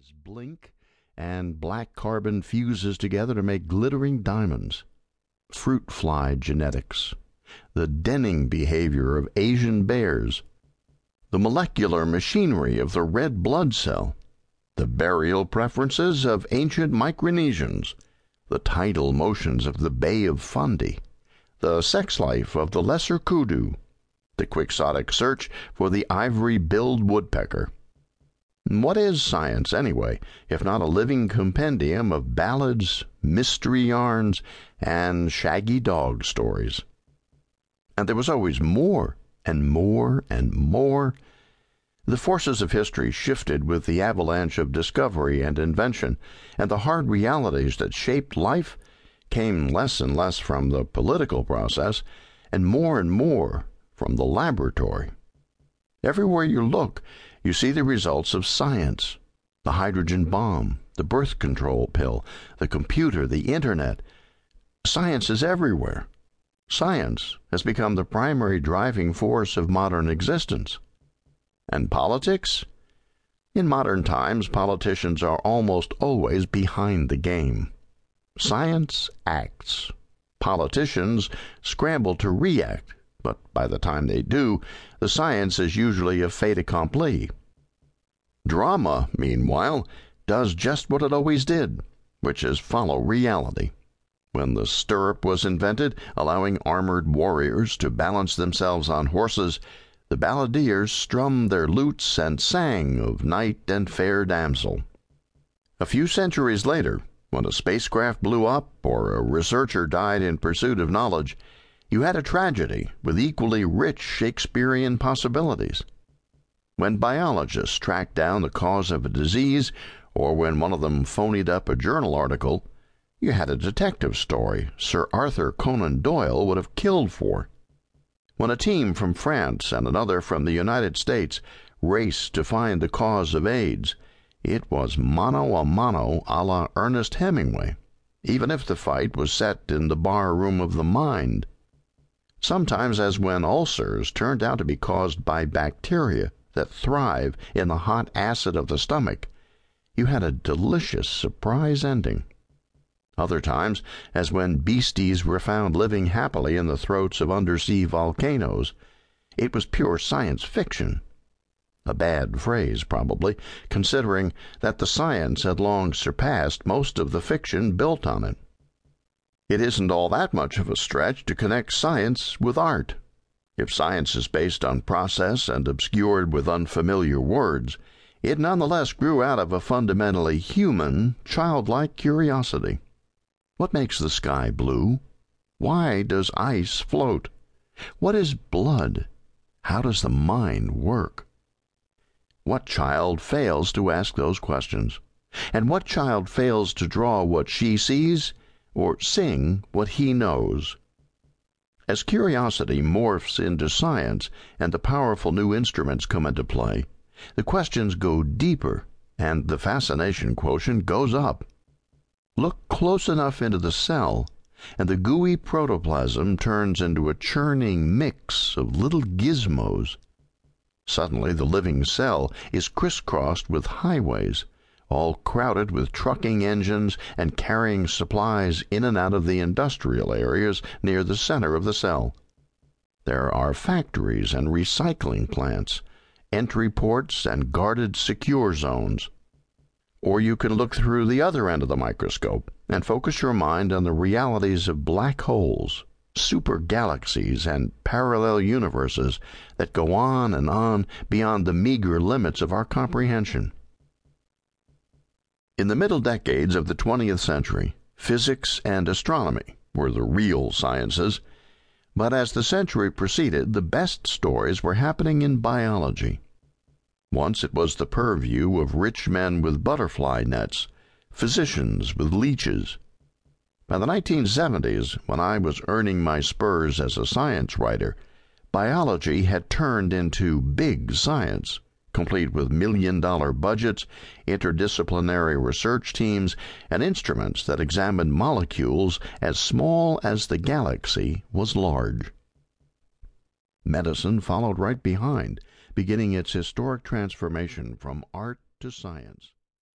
As blink and black carbon fuses together to make glittering diamonds. Fruit fly genetics. The denning behavior of Asian bears. The molecular machinery of the red blood cell. The burial preferences of ancient Micronesians. The tidal motions of the Bay of Fundy. The sex life of the lesser kudu. The quixotic search for the ivory-billed woodpecker. What is science, anyway, if not a living compendium of ballads, mystery yarns, and shaggy dog stories? And there was always more and more and more. The forces of history shifted with the avalanche of discovery and invention, and the hard realities that shaped life came less and less from the political process and more from the laboratory. Everywhere you look, you see the results of science. The hydrogen bomb, the birth control pill, the computer, the internet. Science is everywhere. Science has become the primary driving force of modern existence. And politics? In modern times, politicians are almost always behind the game. Science acts. Politicians scramble to react. But by the time they do, the science is usually a fait accompli. Drama, meanwhile, does just what it always did, which is follow reality. When the stirrup was invented, allowing armored warriors to balance themselves on horses, the balladeers strummed their lutes and sang of knight and fair damsel. A few centuries later, when a spacecraft blew up or a researcher died in pursuit of knowledge, you had a tragedy with equally rich Shakespearean possibilities. When biologists tracked down the cause of a disease, or when one of them phonied up a journal article, you had a detective story Sir Arthur Conan Doyle would have killed for. When a team from France and another from the United States raced to find the cause of AIDS, it was mano a mano a la Ernest Hemingway, even if the fight was set in the bar room of the mind. Sometimes, as when ulcers turned out to be caused by bacteria that thrive in the hot acid of the stomach, you had a delicious surprise ending. Other times, as when beasties were found living happily in the throats of undersea volcanoes, it was pure science fiction. A bad phrase, probably, considering that the science had long surpassed most of the fiction built on it. It isn't all that much of a stretch to connect science with art. If science is based on process and obscured with unfamiliar words, it nonetheless grew out of a fundamentally human, childlike curiosity. What makes the sky blue? Why does ice float? What is blood? How does the mind work? What child fails to ask those questions? And what child fails to draw what she sees or sing what he knows? As curiosity morphs into science and the powerful new instruments come into play, the questions go deeper and the fascination quotient goes up. Look close enough into the cell, and the gooey protoplasm turns into a churning mix of little gizmos. Suddenly the living cell is crisscrossed with highways, all crowded with trucking engines and carrying supplies in and out of the industrial areas near the center of the cell. There are factories and recycling plants, entry ports and guarded secure zones. Or you can look through the other end of the microscope and focus your mind on the realities of black holes, super galaxies, and parallel universes that go on beyond the meager limits of our comprehension. In the middle decades of the 20th century, physics and astronomy were the real sciences, but as the century proceeded, the best stories were happening in biology. Once it was the purview of rich men with butterfly nets, physicians with leeches. By the 1970s, when I was earning my spurs as a science writer, biology had turned into big science, complete with million-dollar budgets, interdisciplinary research teams, and instruments that examined molecules as small as the galaxy was large. Medicine followed right behind, beginning its historic transformation from art to science.